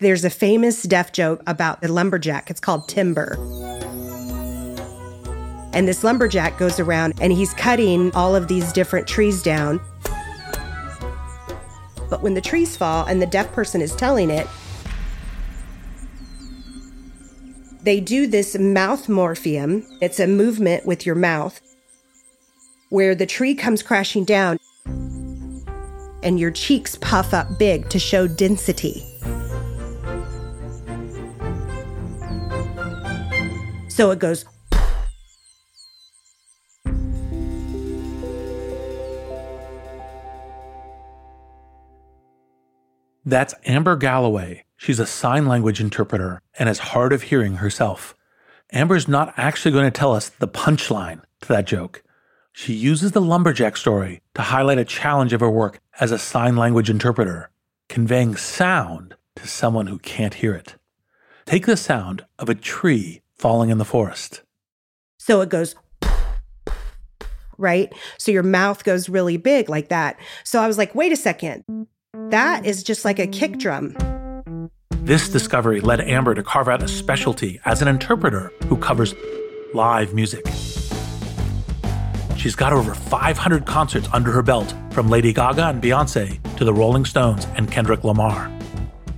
There's a famous deaf joke about the lumberjack. It's called Timber. And this lumberjack goes around and he's cutting all of these different trees down. But when the trees fall and the deaf person is telling it, they do this mouth morpheum. It's a movement with your mouth where the tree comes crashing down and your cheeks puff up big to show density. So it goes. That's Amber Galloway. She's a sign language interpreter and is hard of hearing herself. Amber's not actually going to tell us the punchline to that joke. She uses the lumberjack story to highlight a challenge of her work as a sign language interpreter, conveying sound to someone who can't hear it. Take the sound of a tree falling in the forest. So it goes, right? So your mouth goes really big like that. So I was like, wait a second. That is just like a kick drum. This discovery led Amber to carve out a specialty as an interpreter who covers live music. She's got over 500 concerts under her belt, from Lady Gaga and Beyonce to the Rolling Stones and Kendrick Lamar.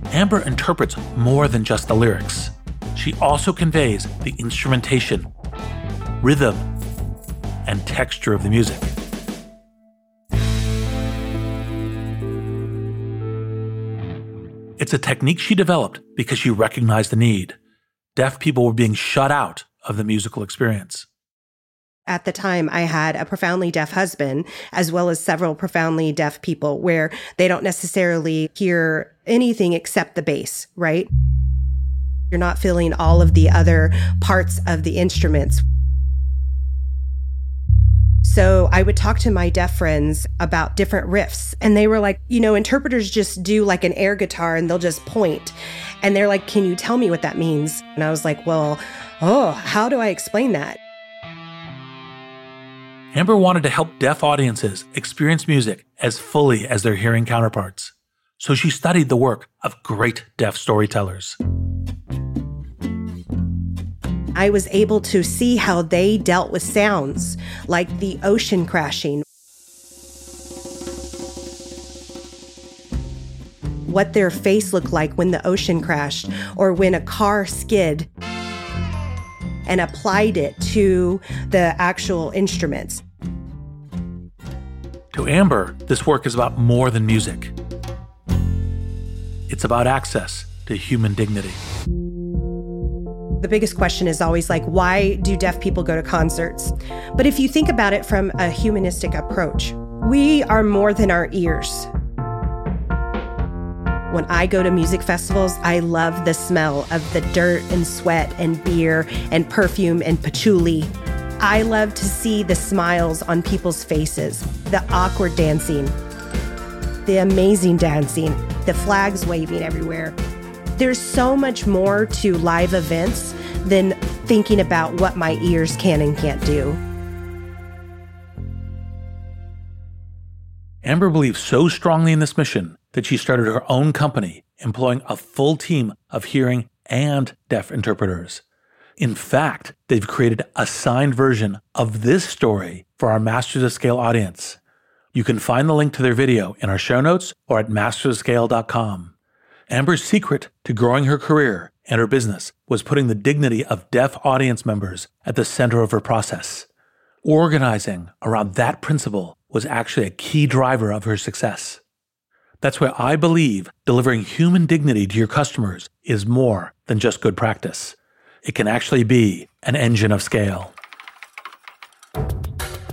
Amber interprets more than just the lyrics. She also conveys the instrumentation, rhythm, and texture of the music. It's a technique she developed because she recognized the need. Deaf people were being shut out of the musical experience. At the time, I had a profoundly deaf husband, as well as several profoundly deaf people where they don't necessarily hear anything except the bass, right? You're not feeling all of the other parts of the instruments. So I would talk to my deaf friends about different riffs, and they were like, you know, interpreters just do like an air guitar and they'll just point. And they're like, can you tell me what that means? And I was like, well, how do I explain that? Amber wanted to help deaf audiences experience music as fully as their hearing counterparts. So she studied the work of great deaf storytellers. I was able to see how they dealt with sounds, like the ocean crashing. What their face looked like when the ocean crashed, or when a car skid, and applied it to the actual instruments. To Amber, this work is about more than music. It's about access to human dignity. The biggest question is always like, why do deaf people go to concerts? But if you think about it from a humanistic approach, we are more than our ears. When I go to music festivals, I love the smell of the dirt and sweat and beer and perfume and patchouli. I love to see the smiles on people's faces, the awkward dancing, the amazing dancing, the flags waving everywhere. There's so much more to live events than thinking about what my ears can and can't do. Amber believes so strongly in this mission that she started her own company, employing a full team of hearing and deaf interpreters. In fact, they've created a signed version of this story for our Masters of Scale audience. You can find the link to their video in our show notes or at mastersofscale.com. Amber's secret to growing her career and her business was putting the dignity of deaf audience members at the center of her process. Organizing around that principle was actually a key driver of her success. That's where I believe delivering human dignity to your customers is more than just good practice. It can actually be an engine of scale.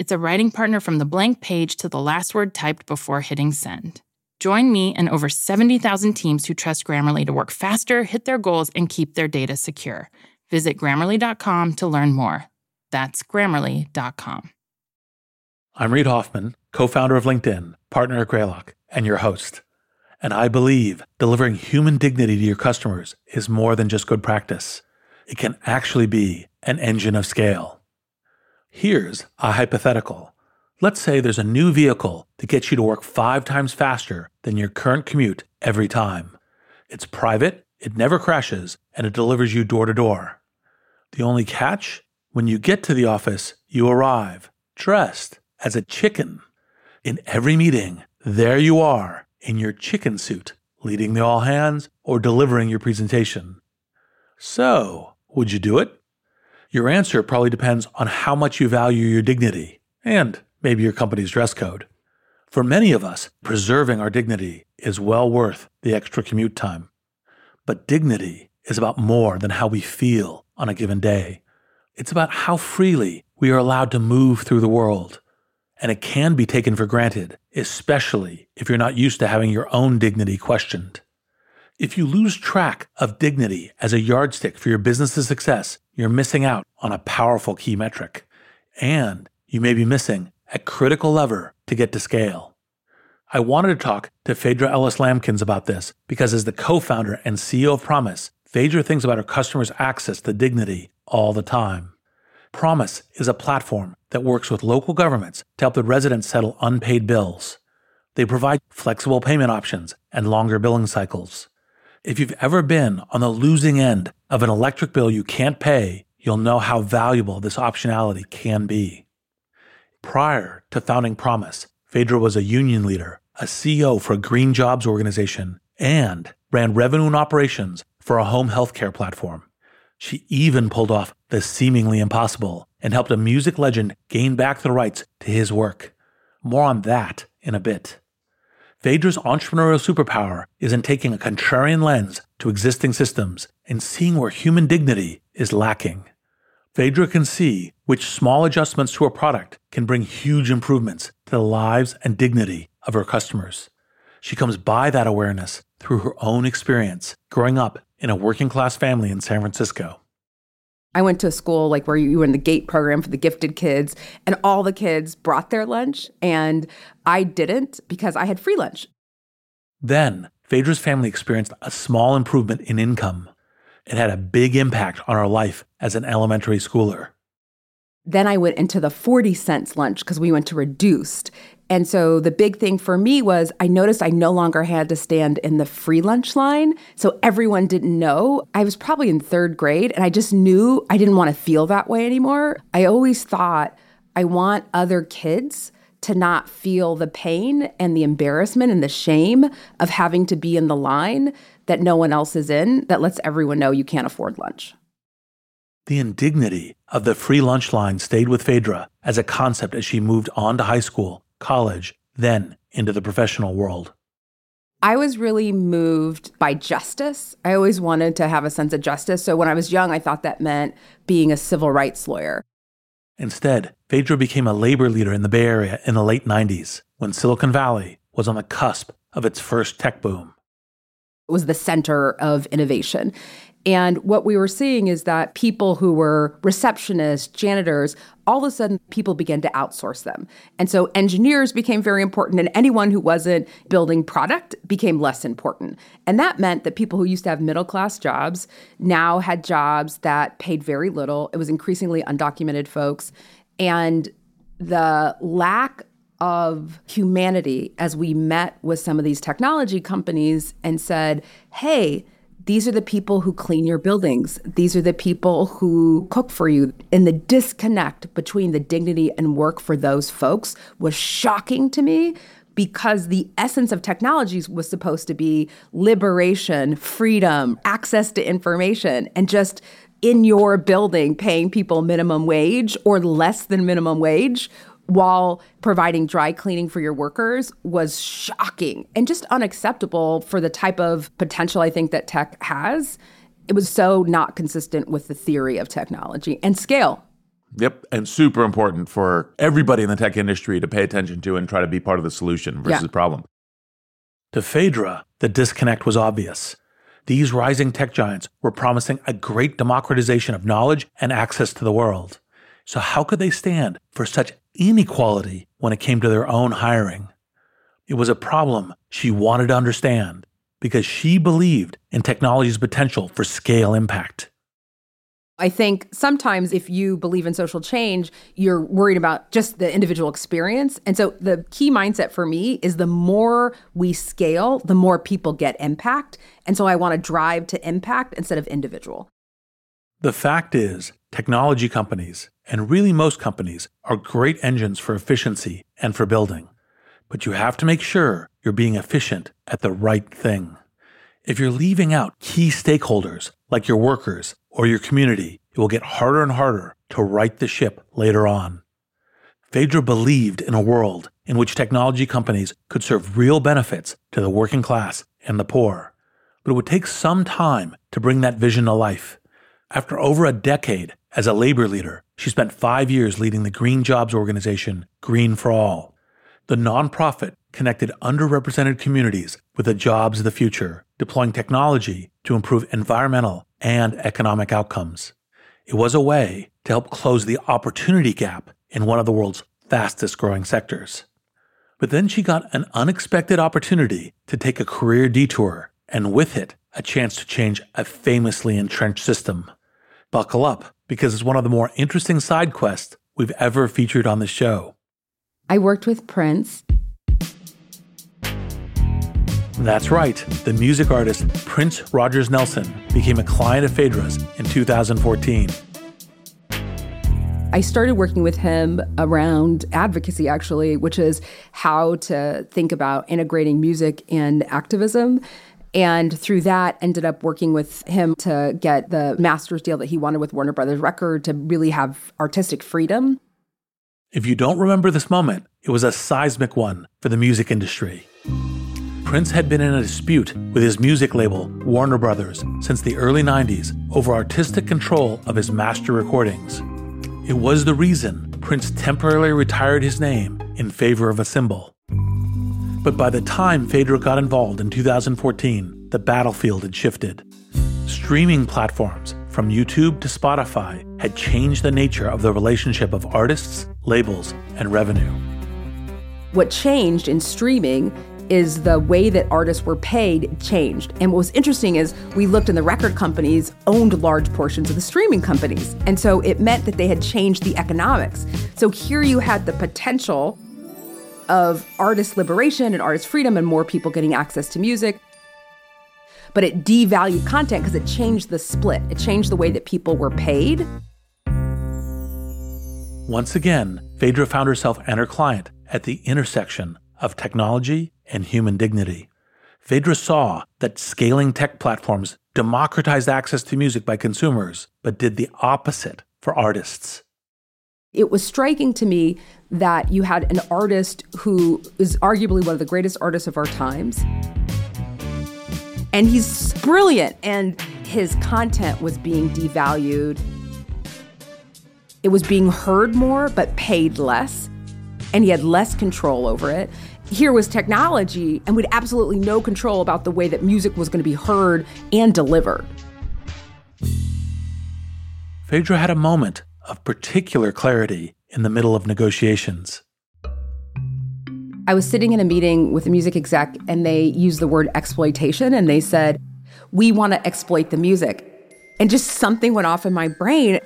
It's a writing partner from the blank page to the last word typed before hitting send. Join me and over 70,000 teams who trust Grammarly to work faster, hit their goals, and keep their data secure. Visit Grammarly.com to learn more. That's Grammarly.com. I'm Reid Hoffman, co-founder of LinkedIn, partner at Greylock, and your host. And I believe delivering human dignity to your customers is more than just good practice. It can actually be an engine of scale. Here's a hypothetical. Let's say there's a new vehicle that gets you to work 5 times faster than your current commute every time. It's private, it never crashes, and it delivers you door to door. The only catch? When you get to the office, you arrive dressed as a chicken. In every meeting, there you are in your chicken suit, leading the all hands or delivering your presentation. So, would you do it? Your answer probably depends on how much you value your dignity and maybe your company's dress code. For many of us, preserving our dignity is well worth the extra commute time. But dignity is about more than how we feel on a given day. It's about how freely we are allowed to move through the world. And it can be taken for granted, especially if you're not used to having your own dignity questioned. If you lose track of dignity as a yardstick for your business's success, you're missing out on a powerful key metric. And you may be missing a critical lever to get to scale. I wanted to talk to Phaedra Ellis-Lamkins about this because as the co-founder and CEO of Promise, Phaedra thinks about her customers' access to dignity all the time. Promise is a platform that works with local governments to help the residents settle unpaid bills. They provide flexible payment options and longer billing cycles. If you've ever been on the losing end of an electric bill you can't pay, you'll know how valuable this optionality can be. Prior to founding Promise, Phaedra was a union leader, a CEO for a green jobs organization, and ran revenue and operations for a home healthcare platform. She even pulled off the seemingly impossible and helped a music legend gain back the rights to his work. More on that in a bit. Phaedra's entrepreneurial superpower is in taking a contrarian lens to existing systems and seeing where human dignity is lacking. Phaedra can see which small adjustments to her product can bring huge improvements to the lives and dignity of her customers. She comes by that awareness through her own experience growing up in a working-class family in San Francisco. I went to a school like where you were in the GATE program for the gifted kids, and all the kids brought their lunch, and I didn't because I had free lunch. Then, Phaedra's family experienced a small improvement in income. It had a big impact on her life as an elementary schooler. Then I went into the 40 cents lunch because we went to reduced. And so the big thing for me was I noticed I no longer had to stand in the free lunch line. So everyone didn't know. I was probably in 3rd grade, and I just knew I didn't want to feel that way anymore. I always thought I want other kids to not feel the pain and the embarrassment and the shame of having to be in the line that no one else is in that lets everyone know you can't afford lunch. The indignity of the free lunch line stayed with Phaedra as a concept as she moved on to high school, college, then into the professional world? I was really moved by justice. I always wanted to have a sense of justice. So when I was young, I thought that meant being a civil rights lawyer. Instead, Phaedra became a labor leader in the Bay Area in the late 90s, when Silicon Valley was on the cusp of its first tech boom. It was the center of innovation. And what we were seeing is that people who were receptionists, janitors, all of a sudden people began to outsource them. And so engineers became very important, and anyone who wasn't building product became less important. And that meant that people who used to have middle-class jobs now had jobs that paid very little. It was increasingly undocumented folks. And the lack of humanity as we met with some of these technology companies and said, hey, these are the people who clean your buildings. These are the people who cook for you. And the disconnect between the dignity and work for those folks was shocking to me, because the essence of technologies was supposed to be liberation, freedom, access to information, and just in your building paying people minimum wage or less than minimum wage while providing dry cleaning for your workers was shocking and just unacceptable for the type of potential I think that tech has. It was so not consistent with the theory of technology and scale. Yep, and super important for everybody in the tech industry to pay attention to and try to be part of the solution versus the problem. To Phaedra, the disconnect was obvious. These rising tech giants were promising a great democratization of knowledge and access to the world. So how could they stand for such inequality when it came to their own hiring? It was a problem she wanted to understand because she believed in technology's potential for scale impact. I think sometimes if you believe in social change, you're worried about just the individual experience. And so the key mindset for me is the more we scale, the more people get impact. And so I want to drive to impact instead of individual. The fact is, technology companies, and really most companies, are great engines for efficiency and for building. But you have to make sure you're being efficient at the right thing. If you're leaving out key stakeholders like your workers or your community, it will get harder and harder to right the ship later on. Phaedra believed in a world in which technology companies could serve real benefits to the working class and the poor. But it would take some time to bring that vision to life. After over a decade as a labor leader, she spent 5 years leading the green jobs organization Green for All. The nonprofit connected underrepresented communities with the jobs of the future, deploying technology to improve environmental and economic outcomes. It was a way to help close the opportunity gap in one of the world's fastest growing sectors. But then she got an unexpected opportunity to take a career detour, and with it, a chance to change a famously entrenched system. Buckle up, because it's one of the more interesting side quests we've ever featured on the show. I worked with Prince. That's right. The music artist Prince Rogers Nelson became a client of Phaedra's in 2014. I started working with him around advocacy, actually, which is how to think about integrating music and activism. And through that, ended up working with him to get the master's deal that he wanted with Warner Brothers Record to really have artistic freedom. If you don't remember this moment, it was a seismic one for the music industry. Prince had been in a dispute with his music label, Warner Brothers, since the early 90s over artistic control of his master recordings. It was the reason Prince temporarily retired his name in favor of a symbol. But by the time Phaedra got involved in 2014, the battlefield had shifted. Streaming platforms, from YouTube to Spotify, had changed the nature of the relationship of artists, labels, and revenue. What changed in streaming is the way that artists were paid changed. And what was interesting is we looked, and the record companies owned large portions of the streaming companies. And so it meant that they had changed the economics. So here you had the potential of artist liberation and artist freedom and more people getting access to music. But it devalued content because it changed the split. It changed the way that people were paid. Once again, Phaedra found herself and her client at the intersection of technology and human dignity. Phaedra saw that scaling tech platforms democratized access to music by consumers, but did the opposite for artists. it was striking to me that you had an artist who is arguably one of the greatest artists of our times. And he's brilliant, and his content was being devalued. It was being heard more, but paid less, and he had less control over it. Here was technology, and we had absolutely no control about the way that music was going to be heard and delivered. Phaedra had a moment of particular clarity in the middle of negotiations. I was sitting in a meeting with a music exec, and they used the word exploitation, and they said, "We want to exploit the music." And just something went off in my brain.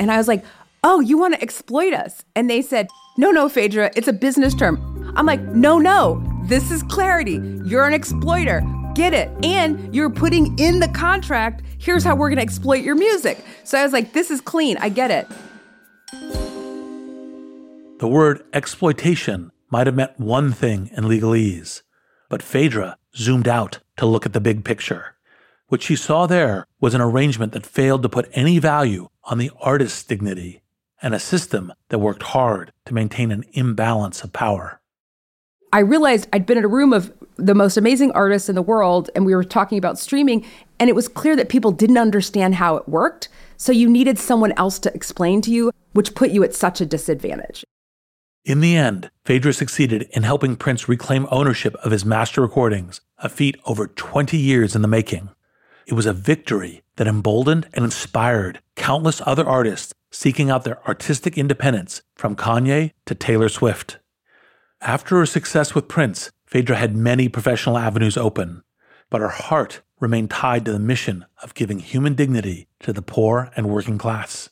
And I was like, "Oh, you want to exploit us?" And they said, No, Phaedra, it's a business term." I'm like, No, this is clarity. You're an exploiter. Get it. And you're putting in the contract, here's how we're going to exploit your music. So I was like, this is clean. I get it. The word exploitation might have meant one thing in legalese, but Phaedra zoomed out to look at the big picture. What she saw there was an arrangement that failed to put any value on the artist's dignity, and a system that worked hard to maintain an imbalance of power. I realized I'd been in a room of the most amazing artists in the world, and we were talking about streaming, and it was clear that people didn't understand how it worked, so you needed someone else to explain to you, which put you at such a disadvantage. In the end, Phaedra succeeded in helping Prince reclaim ownership of his master recordings, a feat over 20 years in the making. It was a victory that emboldened and inspired countless other artists seeking out their artistic independence, from Kanye to Taylor Swift. After her success with Prince, Phaedra had many professional avenues open, but her heart remained tied to the mission of giving human dignity to the poor and working class.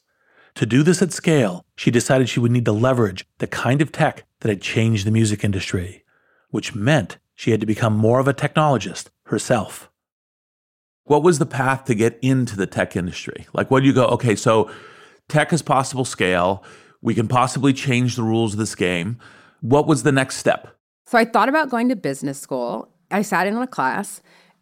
To do this at scale, she decided she would need to leverage the kind of tech that had changed the music industry, which meant she had to become more of a technologist herself. What was the path to get into the tech industry? Like, what do you go, okay, so tech is possible scale. We can possibly change the rules of this game. What was the next step? So I thought about going to business school. I sat in on a class,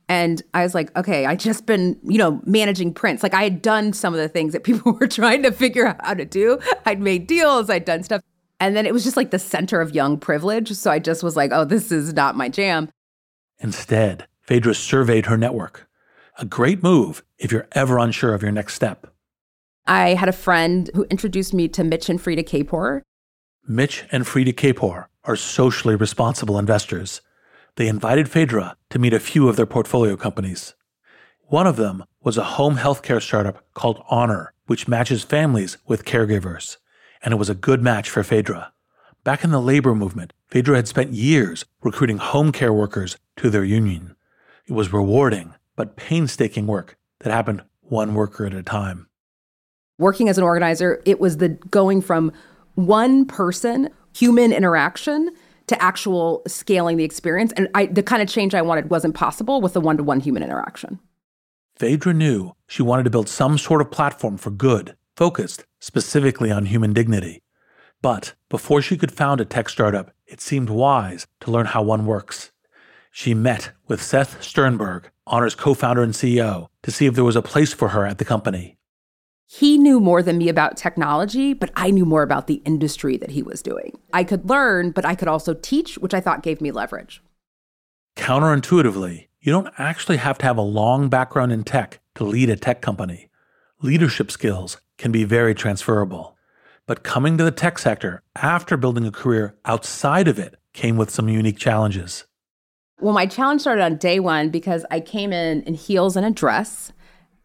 and I was like, okay, I'd just been, managing Prince. Like, I had done some of the things that people were trying to figure out how to do. I'd made deals. I'd done stuff. And then it was just like the center of young privilege. So I just was like, oh, this is not my jam. Instead, Phaedra surveyed her network. A great move if you're ever unsure of your next step. I had a friend who introduced me to Mitch and Frida Kapoor. Mitch and Frida Kapoor are socially responsible investors. They invited Phaedra to meet a few of their portfolio companies. One of them was a home healthcare startup called Honor, which matches families with caregivers. And it was a good match for Phaedra. Back in the labor movement, Phaedra had spent years recruiting home care workers to their union. It was rewarding but painstaking work that happened one worker at a time. Working as an organizer, it was the going from one person, human interaction, to actual scaling the experience. And the kind of change I wanted wasn't possible with the one-to-one human interaction. Phaedra knew she wanted to build some sort of platform for good, focused specifically on human dignity. But before she could found a tech startup, it seemed wise to learn how one works. She met with Seth Sternberg, Honor's co-founder and CEO, to see if there was a place for her at the company. He knew more than me about technology, but I knew more about the industry that he was doing. I could learn, but I could also teach, which I thought gave me leverage. Counterintuitively, you don't actually have to have a long background in tech to lead a tech company. Leadership skills can be very transferable. But coming to the tech sector after building a career outside of it came with some unique challenges. Well, my challenge started on day one because I came in heels and a dress.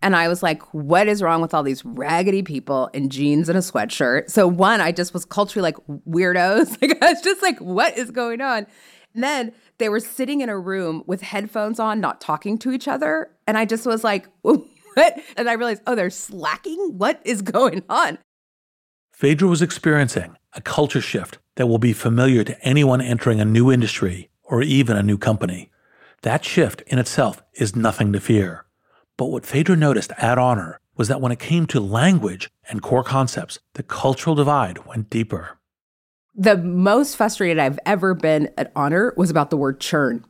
And I was like, what is wrong with all these raggedy people in jeans and a sweatshirt? So one, I just was culturally like weirdos. Like, I was just like, what is going on? And then they were sitting in a room with headphones on, not talking to each other. And I just was like, what? And I realized, oh, they're slacking? What is going on? Phaedra was experiencing a culture shift that will be familiar to anyone entering a new industry or even a new company. That shift in itself is nothing to fear. But what Phaedra noticed at Honor was that when it came to language and core concepts, the cultural divide went deeper. The most frustrated I've ever been at Honor was about the word churn.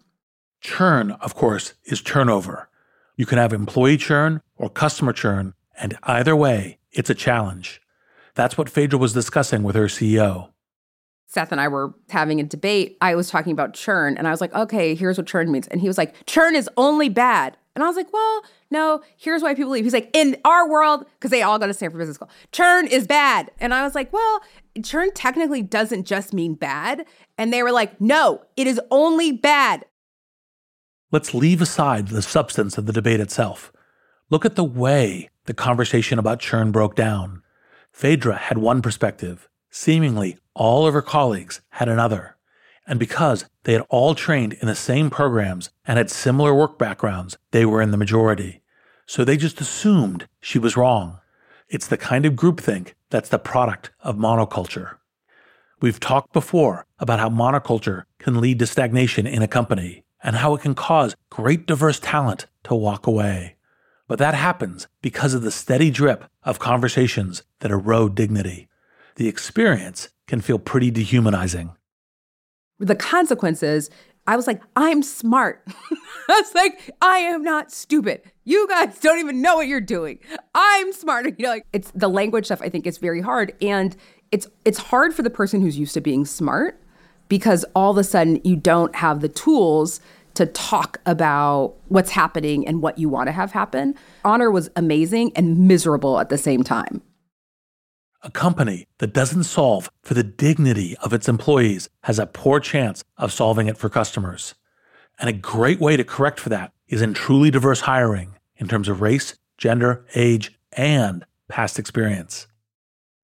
Churn, of course, is turnover. You can have employee churn or customer churn, and either way, it's a challenge. That's what Phaedra was discussing with her CEO. Seth and I were having a debate. I was talking about churn, and I was like, okay, here's what churn means. And he was like, churn is only bad. And I was like, well, no, here's why people leave. He's like, in our world, because they all go to Stanford Business School, churn is bad. And I was like, well, churn technically doesn't just mean bad. And they were like, no, it is only bad. Let's leave aside the substance of the debate itself. Look at the way the conversation about churn broke down. Phaedra had one perspective. Seemingly, all of her colleagues had another. And because they had all trained in the same programs and had similar work backgrounds, they were in the majority. So they just assumed she was wrong. It's the kind of groupthink that's the product of monoculture. We've talked before about how monoculture can lead to stagnation in a company and how it can cause great diverse talent to walk away. But that happens because of the steady drip of conversations that erode dignity. The experience can feel pretty dehumanizing. The consequences, I was like, I'm smart. I was like, I am not stupid. You guys don't even know what you're doing. I'm smart. You know, like, it's the language stuff I think is very hard. And it's hard for the person who's used to being smart because all of a sudden you don't have the tools to talk about what's happening and what you want to have happen. Honor was amazing and miserable at the same time. A company that doesn't solve for the dignity of its employees has a poor chance of solving it for customers. And a great way to correct for that is in truly diverse hiring in terms of race, gender, age, and past experience.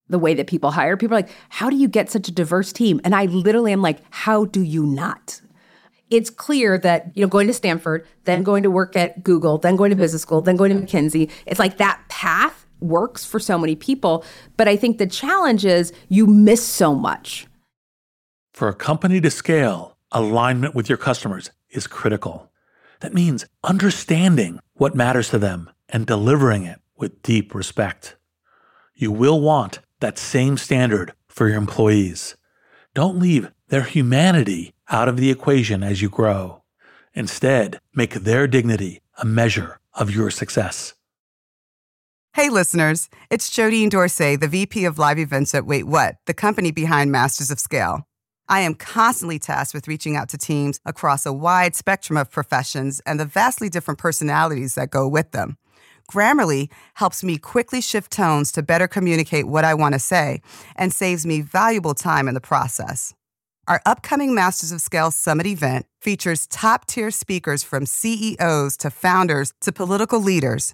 The way that people hire, people are like, how do you get such a diverse team? And I literally am like, how do you not? It's clear that, you know, going to Stanford, then going to work at Google, then going to business school, then going to McKinsey, it's like that path works for so many people. But I think the challenge is you miss so much. For a company to scale, alignment with your customers is critical. That means understanding what matters to them and delivering it with deep respect. You will want that same standard for your employees. Don't leave their humanity out of the equation as you grow. Instead, make their dignity a measure of your success. Hey, listeners, it's Jodine Dorsey, the VP of Live Events at Wait What, the company behind Masters of Scale. I am constantly tasked with reaching out to teams across a wide spectrum of professions and the vastly different personalities that go with them. Grammarly helps me quickly shift tones to better communicate what I want to say and saves me valuable time in the process. Our upcoming Masters of Scale Summit event features top-tier speakers from CEOs to founders to political leaders.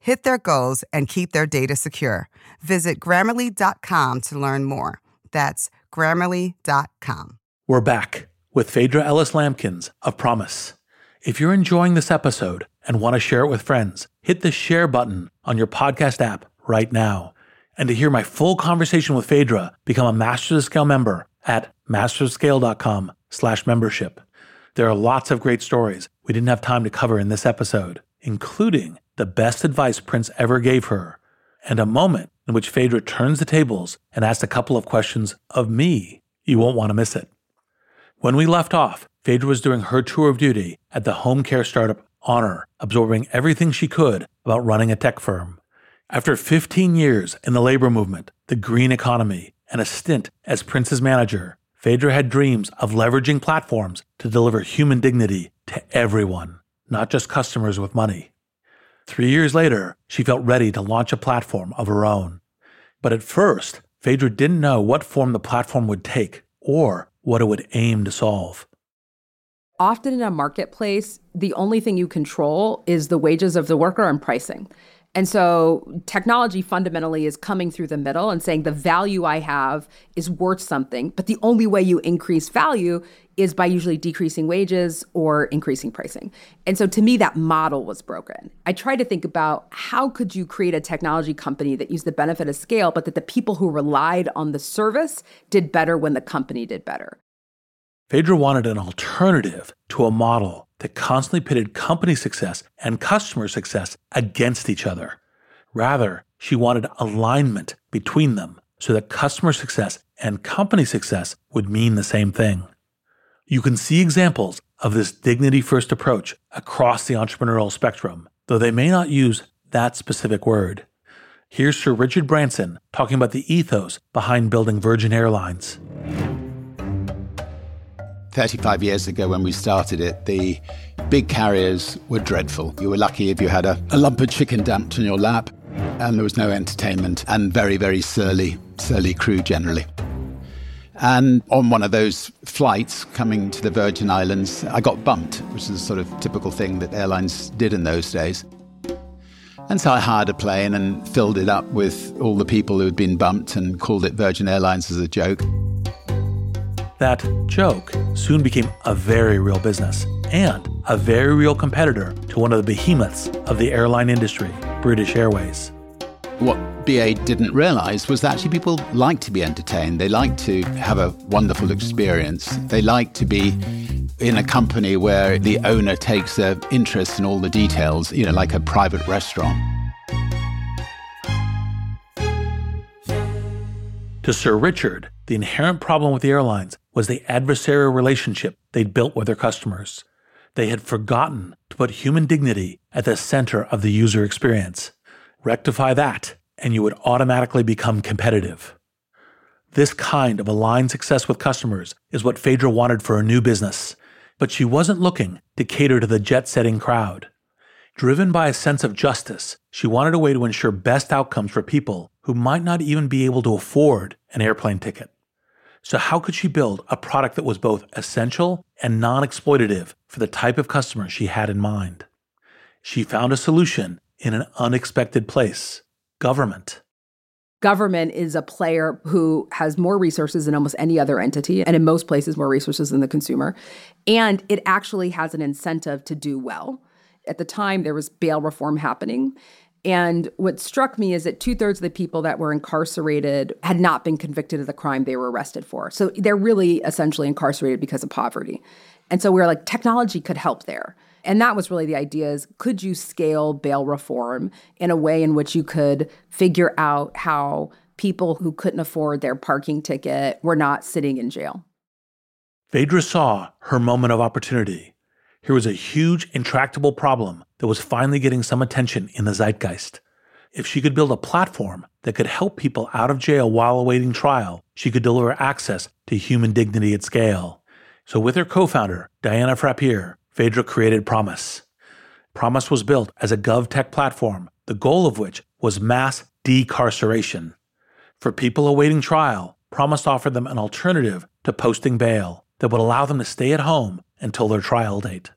hit their goals, and keep their data secure. Visit Grammarly.com to learn more. That's Grammarly.com. We're back with Phaedra Ellis-Lamkins of Promise. If you're enjoying this episode and want to share it with friends, hit the share button on your podcast app right now. And to hear my full conversation with Phaedra, become a Masters of Scale member at mastersofscale.com/membership. There are lots of great stories we didn't have time to cover in this episode, including the best advice Prince ever gave her, and a moment in which Phaedra turns the tables and asks a couple of questions of me. You won't want to miss it. When we left off, Phaedra was doing her tour of duty at the home care startup Honor, absorbing everything she could about running a tech firm. After 15 years in the labor movement, the green economy, and a stint as Prince's manager, Phaedra had dreams of leveraging platforms to deliver human dignity to everyone, not just customers with money. 3 years later, she felt ready to launch a platform of her own. But at first, Phaedra didn't know what form the platform would take or what it would aim to solve. Often in a marketplace, the only thing you control is the wages of the worker and pricing. And so technology fundamentally is coming through the middle and saying the value I have is worth something, but the only way you increase value is by usually decreasing wages or increasing pricing. And so to me, that model was broken. I tried to think about how could you create a technology company that used the benefit of scale, but that the people who relied on the service did better when the company did better. Phaedra wanted an alternative to a model that constantly pitted company success and customer success against each other. Rather, she wanted alignment between them so that customer success and company success would mean the same thing. You can see examples of this dignity-first approach across the entrepreneurial spectrum, though they may not use that specific word. Here's Sir Richard Branson talking about the ethos behind building Virgin Airlines. 35 years ago when we started it, the big carriers were dreadful. You were lucky if you had a lump of chicken dumped in your lap, and there was no entertainment, and very, very surly crew generally. And on one of those flights coming to the Virgin Islands, I got bumped, which is the sort of typical thing that airlines did in those days. And so I hired a plane and filled it up with all the people who had been bumped and called it Virgin Airlines as a joke. That joke soon became a very real business and a very real competitor to one of the behemoths of the airline industry, British Airways. What BA didn't realize was that actually people like to be entertained. They like to have a wonderful experience. They like to be in a company where the owner takes an interest in all the details, you know, like a private restaurant. To Sir Richard, the inherent problem with the airlines was the adversarial relationship they'd built with their customers. They had forgotten to put human dignity at the center of the user experience. Rectify that, and you would automatically become competitive. This kind of aligned success with customers is what Phaedra wanted for her new business, but she wasn't looking to cater to the jet-setting crowd. Driven by a sense of justice, she wanted a way to ensure best outcomes for people who might not even be able to afford an airplane ticket. So how could she build a product that was both essential and non-exploitative for the type of customer she had in mind? She found a solution in an unexpected place: government. Government is a player who has more resources than almost any other entity, and in most places more resources than the consumer. And it actually has an incentive to do well. At the time, there was bail reform happening. And what struck me is that 2/3 of the people that were incarcerated had not been convicted of the crime they were arrested for. So they're really essentially incarcerated because of poverty. And so we were like, technology could help there. And that was really the idea, is could you scale bail reform in a way in which you could figure out how people who couldn't afford their parking ticket were not sitting in jail? Phaedra saw her moment of opportunity. Here was a huge, intractable problem that was finally getting some attention in the zeitgeist. If she could build a platform that could help people out of jail while awaiting trial, she could deliver access to human dignity at scale. So with her co-founder, Diana Frappier, Phaedra created Promise. Promise was built as a GovTech platform, the goal of which was mass decarceration. For people awaiting trial, Promise offered them an alternative to posting bail that would allow them to stay at home until their trial date.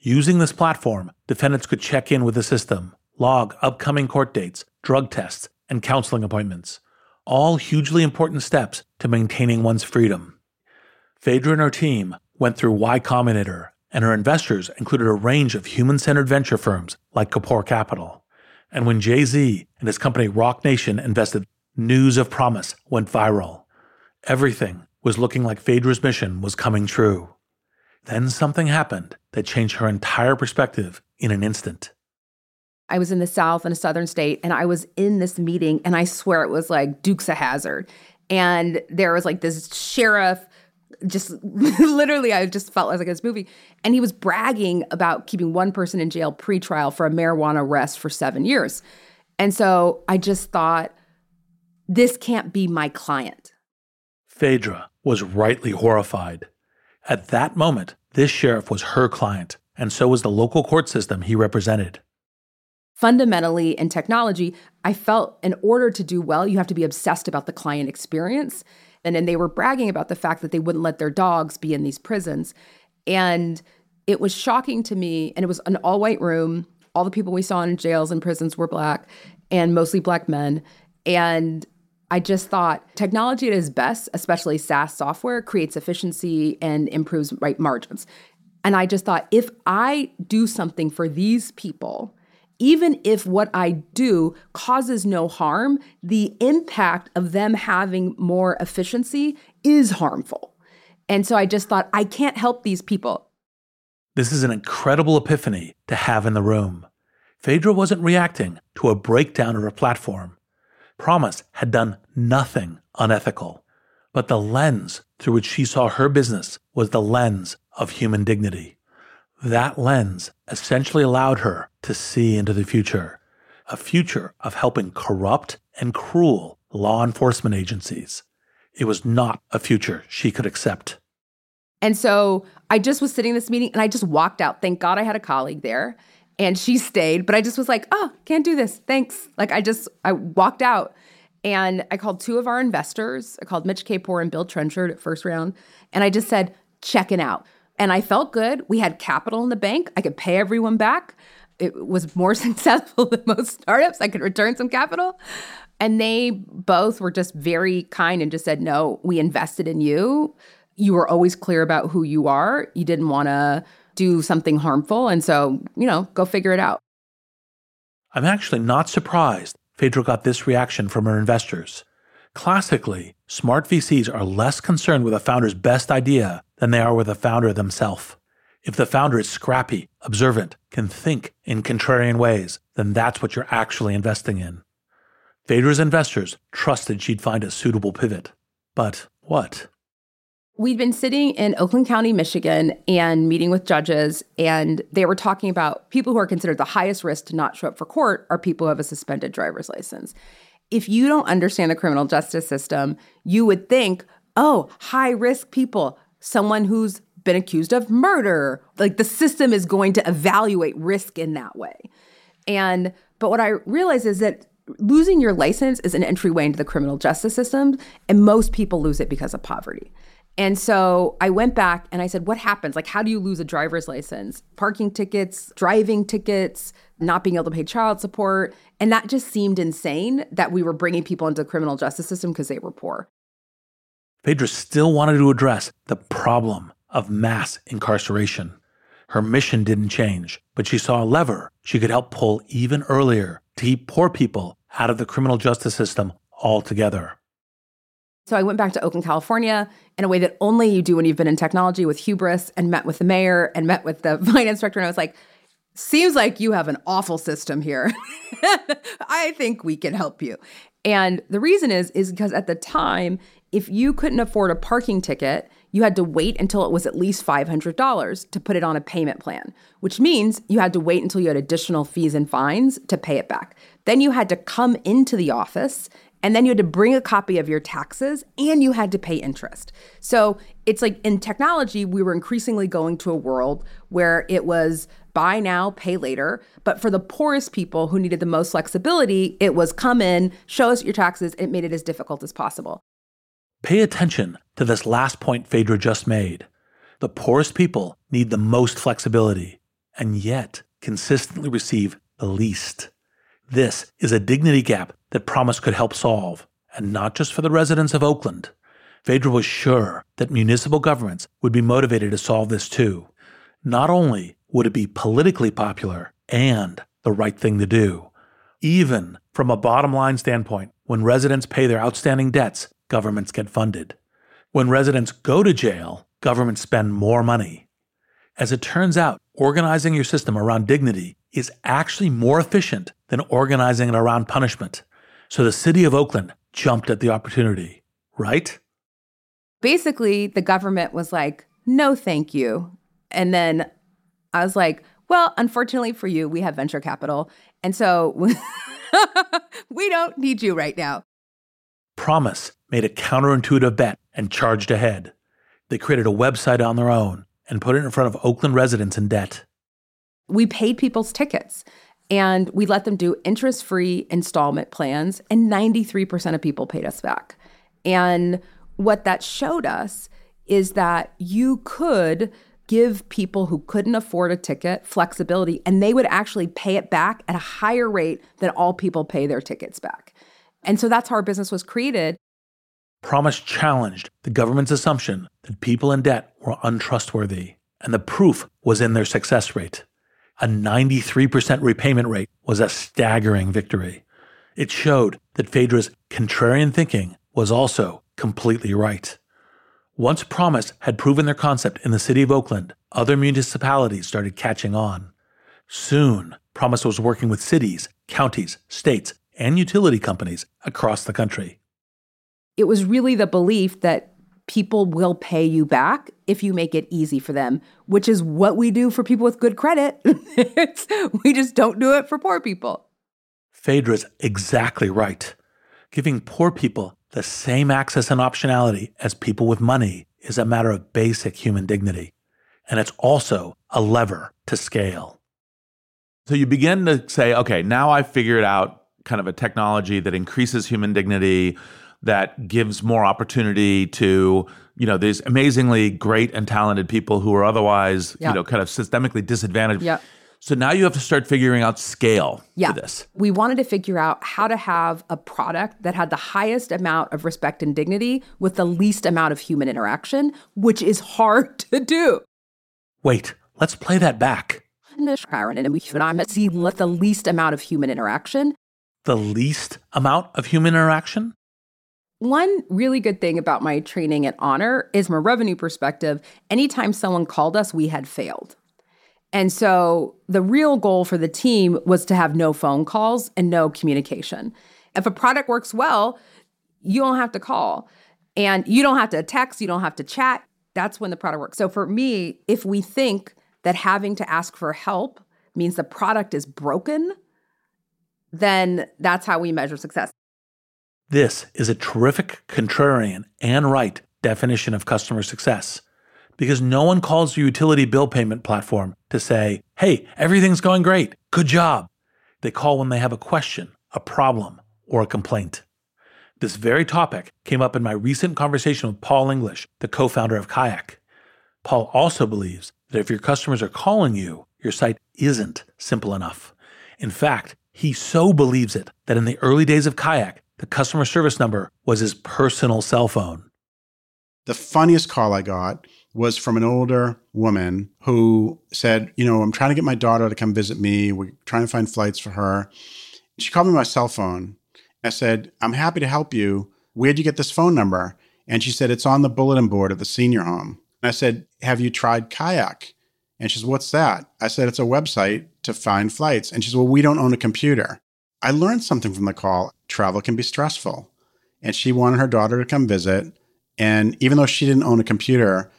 Using this platform, defendants could check in with the system, log upcoming court dates, drug tests, and counseling appointments, all hugely important steps to maintaining one's freedom. Phaedra and her team went through Y Combinator, and her investors included a range of human-centered venture firms like Kapoor Capital. And when Jay-Z and his company Roc Nation invested, news of Promise went viral. Everything was looking like Phaedra's mission was coming true. Then something happened that changed her entire perspective in an instant. I was in the South, in a Southern state, and I was in this meeting, and I swear it was like Dukes of Hazzard. And there was like this sheriff, just literally, I just felt like this movie. And he was bragging about keeping one person in jail pre-trial for a marijuana arrest for 7 years. And so I just thought, this can't be my client. Phaedra was rightly horrified. At that moment, this sheriff was her client, and so was the local court system he represented. Fundamentally, in technology, I felt in order to do well, you have to be obsessed about the client experience. And then they were bragging about the fact that they wouldn't let their dogs be in these prisons. And it was shocking to me. And it was an all-white room. All the people we saw in jails and prisons were Black, and mostly Black men. And I just thought technology at its best, especially SaaS software, creates efficiency and improves margins. And I just thought, if I do something for these people, even if what I do causes no harm, the impact of them having more efficiency is harmful. And so I just thought, I can't help these people. This is an incredible epiphany to have in the room. Phaedra wasn't reacting to a breakdown of her platform. Promise had done nothing unethical. But the lens through which she saw her business was the lens of human dignity. That lens essentially allowed her to see into the future, a future of helping corrupt and cruel law enforcement agencies. It was not a future she could accept. And so I just was sitting in this meeting and I just walked out. Thank God I had a colleague there and she stayed, but I just was like, oh, can't do this. Thanks. Like I walked out. And I called two of our investors. I called Mitch Kapor and Bill Trenchard at first round. And I just said, checking out. And I felt good. We had capital in the bank. I could pay everyone back. It was more successful than most startups. I could return some capital. And they both were just very kind and just said, no, we invested in you. You were always clear about who you are. You didn't want to do something harmful. And so, go figure it out. I'm actually not surprised Phaedra got this reaction from her investors. Classically, smart VCs are less concerned with a founder's best idea than they are with the founder themselves. If the founder is scrappy, observant, can think in contrarian ways, then that's what you're actually investing in. Phaedra's investors trusted she'd find a suitable pivot. But what? We'd been sitting in Oakland County, Michigan, and meeting with judges, and they were talking about people who are considered the highest risk to not show up for court are people who have a suspended driver's license. If you don't understand the criminal justice system, you would think, oh, high-risk people, someone who's been accused of murder. Like, the system is going to evaluate risk in that way. But what I realized is that losing your license is an entryway into the criminal justice system, and most people lose it because of poverty. And so I went back and I said, what happens? Like, how do you lose a driver's license? Parking tickets, driving tickets, not being able to pay child support. And that just seemed insane that we were bringing people into the criminal justice system because they were poor. Phaedra still wanted to address the problem of mass incarceration. Her mission didn't change, but she saw a lever she could help pull even earlier to keep poor people out of the criminal justice system altogether. So I went back to Oakland, California in a way that only you do when you've been in technology, with hubris, and met with the mayor and met with the finance director. And I was like, seems like you have an awful system here. I think we can help you. And the reason is because at the time, if you couldn't afford a parking ticket, you had to wait until it was at least $500 to put it on a payment plan, which means you had to wait until you had additional fees and fines to pay it back. Then you had to come into the office and then you had to bring a copy of your taxes and you had to pay interest. So it's like in technology, we were increasingly going to a world where it was buy now, pay later. But for the poorest people who needed the most flexibility, it was come in, show us your taxes. It made it as difficult as possible. Pay attention to this last point Phaedra just made. The poorest people need the most flexibility and yet consistently receive the least. This is a dignity gap that Promise could help solve, and not just for the residents of Oakland. Phaedra was sure that municipal governments would be motivated to solve this too. Not only would it be politically popular and the right thing to do, even from a bottom line standpoint, when residents pay their outstanding debts, governments get funded. When residents go to jail, governments spend more money. As it turns out, organizing your system around dignity is actually more efficient than organizing it around punishment. So the city of Oakland jumped at the opportunity, right? Basically, the government was like, no, thank you. And then I was like, well, unfortunately for you, we have venture capital. And so we don't need you right now. Promise made a counterintuitive bet and charged ahead. They created a website on their own and put it in front of Oakland residents in debt. We paid people's tickets. And we let them do interest-free installment plans, and 93% of people paid us back. And what that showed us is that you could give people who couldn't afford a ticket flexibility, and they would actually pay it back at a higher rate than all people pay their tickets back. And so that's how our business was created. Promise challenged the government's assumption that people in debt were untrustworthy, and the proof was in their success rate. A 93% repayment rate was a staggering victory. It showed that Phaedra's contrarian thinking was also completely right. Once Promise had proven their concept in the city of Oakland, other municipalities started catching on. Soon, Promise was working with cities, counties, states, and utility companies across the country. It was really the belief that people will pay you back if you make it easy for them, which is what we do for people with good credit. We just don't do it for poor people. Phaedra's exactly right. Giving poor people the same access and optionality as people with money is a matter of basic human dignity. And it's also a lever to scale. So you begin to say, okay, now I've figured out kind of a technology that increases human dignity, that gives more opportunity to, you know, these amazingly great and talented people who are otherwise, you know, kind of systemically disadvantaged. Yeah. So now you have to start figuring out scale for this. We wanted to figure out how to have a product that had the highest amount of respect and dignity with the least amount of human interaction, which is hard to do. Wait, let's play that back. The least amount of human interaction. The least amount of human interaction? One really good thing about my training at Honor is, from a revenue perspective, anytime someone called us, we had failed. And so the real goal for the team was to have no phone calls and no communication. If a product works well, you don't have to call and you don't have to text, you don't have to chat. That's when the product works. So for me, if we think that having to ask for help means the product is broken, then that's how we measure success. This is a terrific, contrarian, and right definition of customer success. Because no one calls your utility bill payment platform to say, hey, everything's going great, good job. They call when they have a question, a problem, or a complaint. This very topic came up in my recent conversation with Paul English, the co-founder of Kayak. Paul also believes that if your customers are calling you, your site isn't simple enough. In fact, he so believes it that in the early days of Kayak, the customer service number was his personal cell phone. The funniest call I got was from an older woman who said, you know, I'm trying to get my daughter to come visit me. We're trying to find flights for her. She called me my cell phone. I said, I'm happy to help you. Where'd you get this phone number? And she said, it's on the bulletin board of the senior home. And I said, have you tried Kayak? And she says, what's that? I said, it's a website to find flights. And she says, well, we don't own a computer. I learned something from the call. Travel can be stressful. And she wanted her daughter to come visit. And even though she didn't own a computer,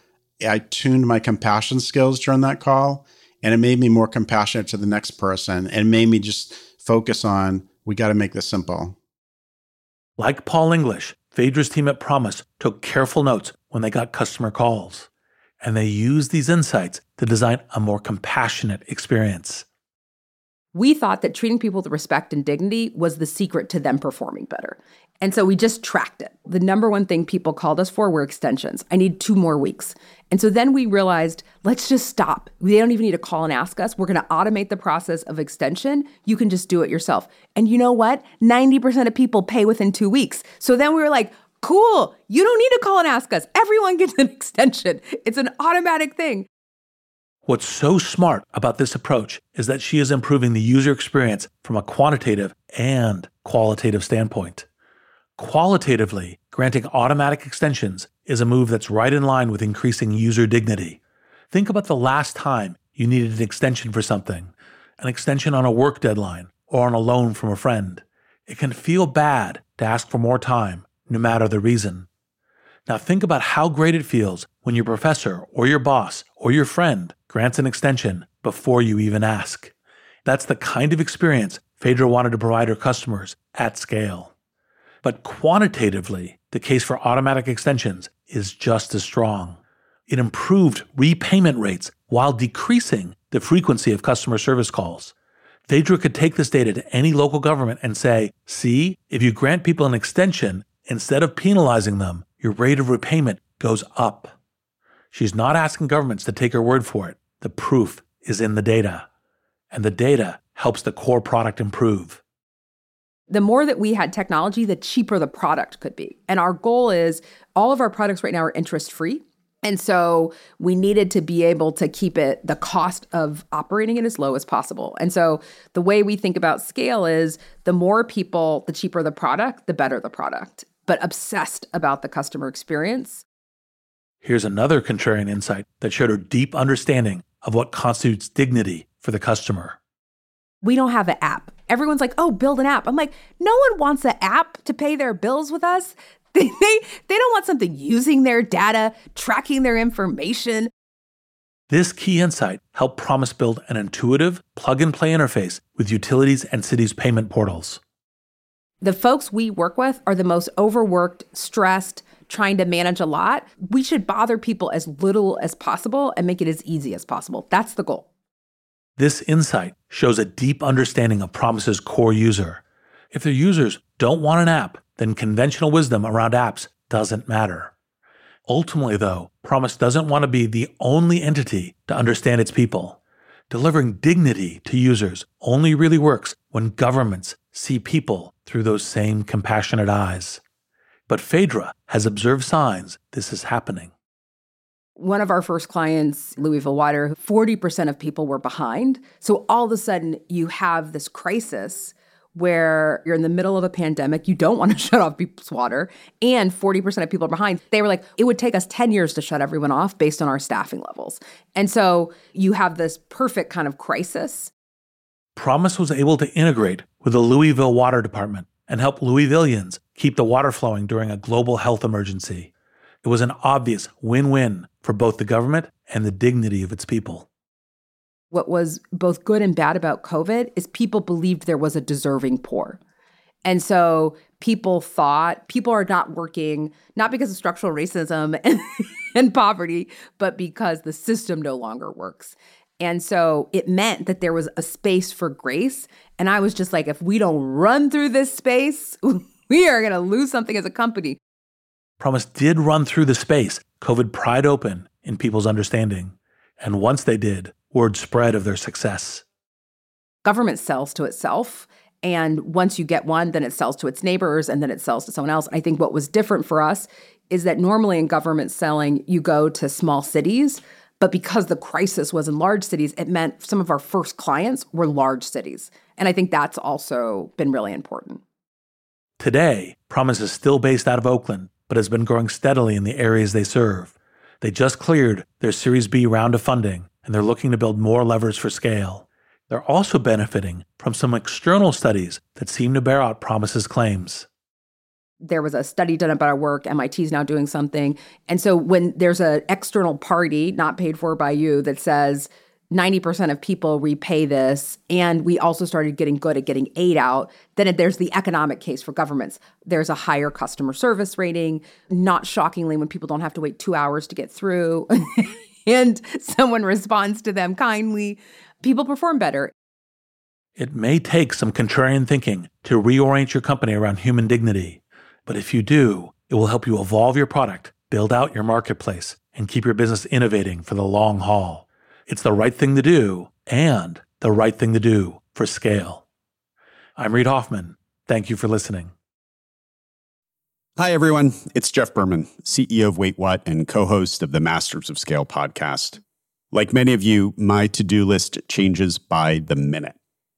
I tuned my compassion skills during that call, and it made me more compassionate to the next person and made me just focus on, we got to make this simple. Like Paul English, Phaedra's team at Promise took careful notes when they got customer calls, and they used these insights to design a more compassionate experience. We thought that treating people with respect and dignity was the secret to them performing better. And so we just tracked it. The number one thing people called us for were extensions. I need 2 more weeks. And so then we realized, let's just stop. They don't even need to call and ask us. We're going to automate the process of extension. You can just do it yourself. And you know what? 90% of people pay within 2 weeks. So then we were like, cool, you don't need to call and ask us. Everyone gets an extension. It's an automatic thing. What's so smart about this approach is that she is improving the user experience from a quantitative and qualitative standpoint. Qualitatively, granting automatic extensions is a move that's right in line with increasing user dignity. Think about the last time you needed an extension for something, an extension on a work deadline or on a loan from a friend. It can feel bad to ask for more time, no matter the reason. Now think about how great it feels when your professor or your boss or your friend grants an extension before you even ask. That's the kind of experience Phaedra wanted to provide her customers at scale. But quantitatively, the case for automatic extensions is just as strong. It improved repayment rates while decreasing the frequency of customer service calls. Phaedra could take this data to any local government and say, see, if you grant people an extension, instead of penalizing them, your rate of repayment goes up. She's not asking governments to take her word for it. The proof is in the data. And the data helps the core product improve. The more that we had technology, the cheaper the product could be. And our goal is all of our products right now are interest-free. And so we needed to be able to keep it, the cost of operating it, as low as possible. And so the way we think about scale is the more people, the cheaper the product, the better the product, but obsessed about the customer experience. Here's another contrarian insight that showed her deep understanding of what constitutes dignity for the customer. We don't have an app. Everyone's like, oh, build an app. I'm like, no one wants an app to pay their bills with us. They don't want something using their data, tracking their information. This key insight helped Promise build an intuitive plug-and-play interface with utilities and cities' payment portals. The folks we work with are the most overworked, stressed, trying to manage a lot. We should bother people as little as possible and make it as easy as possible. That's the goal. This insight shows a deep understanding of Promise's core user. If their users don't want an app, then conventional wisdom around apps doesn't matter. Ultimately, though, Promise doesn't want to be the only entity to understand its people. Delivering dignity to users only really works when governments see people through those same compassionate eyes. But Phaedra has observed signs this is happening. One of our first clients, Louisville Water, 40% of people were behind. So all of a sudden, you have this crisis where you're in the middle of a pandemic, you don't want to shut off people's water, and 40% of people are behind. They were like, it would take us 10 years to shut everyone off based on our staffing levels. And so you have this perfect kind of crisis. Promise was able to integrate with the Louisville Water Department and help Louisvillians keep the water flowing during a global health emergency. It was an obvious win-win for both the government and the dignity of its people. What was both good and bad about COVID is people believed there was a deserving poor. And so people thought people are not working, not because of structural racism and poverty, but because the system no longer works. And so it meant that there was a space for grace. And I was just like, if we don't run through this space, we are going to lose something as a company. Promise did run through the space COVID pried open in people's understanding. And once they did, word spread of their success. Government sells to itself. And once you get one, then it sells to its neighbors and then it sells to someone else. I think what was different for us is that normally in government selling, you go to small cities. But because the crisis was in large cities, it meant some of our first clients were large cities. And I think that's also been really important. Today, Promise is still based out of Oakland, but has been growing steadily in the areas they serve. They just cleared their Series B round of funding, and they're looking to build more levers for scale. They're also benefiting from some external studies that seem to bear out Promise's claims. There was a study done about our work. MIT's now doing something. And so when there's an external party, not paid for by you, that says 90% of people repay this, and we also started getting good at getting aid out, then there's the economic case for governments. There's a higher customer service rating, not shockingly when people don't have to wait 2 hours to get through. And someone responds to them kindly, people perform better. It may take some contrarian thinking to reorient your company around human dignity. But if you do, it will help you evolve your product, build out your marketplace, and keep your business innovating for the long haul. It's the right thing to do, and the right thing to do for scale. I'm Reid Hoffman. Thank you for listening. Hi, everyone. It's Jeff Berman, CEO of Wait What and co-host of the Masters of Scale podcast. Like many of you, my to-do list changes by the minute.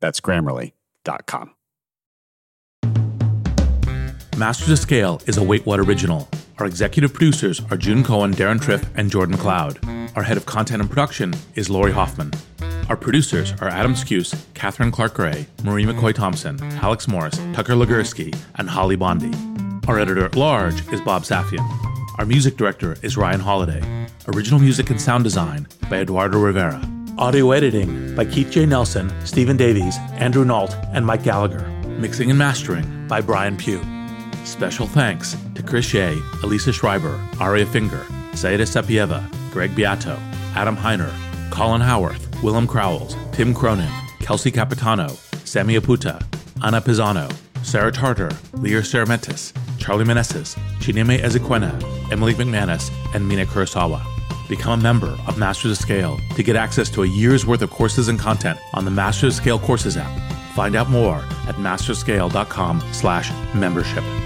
That's Grammarly.com. Masters of Scale is a Wait What original. Our executive producers are June Cohen, Darren Triff, and Jordan Cloud. Our head of content and production is Lori Hoffman. Our producers are Adam Skuse, Catherine Clark-Gray, Marie McCoy-Thompson, Alex Morris, Tucker Ligursky, and Holly Bondi. Our editor-at-large is Bob Safian. Our music director is Ryan Holiday. Original music and sound design by Eduardo Rivera. Audio editing by Keith J. Nelson, Stephen Davies, Andrew Nault, and Mike Gallagher. Mixing and mastering by Brian Pugh. Special thanks to Chris Shea, Elisa Schreiber, Aria Finger, Saida Sapieva, Greg Beato, Adam Heiner, Colin Howarth, Willem Crowells, Tim Cronin, Kelsey Capitano, Sammy Aputa, Anna Pisano, Sarah Tartar, Lear Cermentis, Charlie Meneses, Chineme Ezekwena, Emily McManus, and Mina Kurosawa. Become a member of Masters of Scale to get access to a year's worth of courses and content on the Masters of Scale Courses app. Find out more at mastersofscale.com/membership.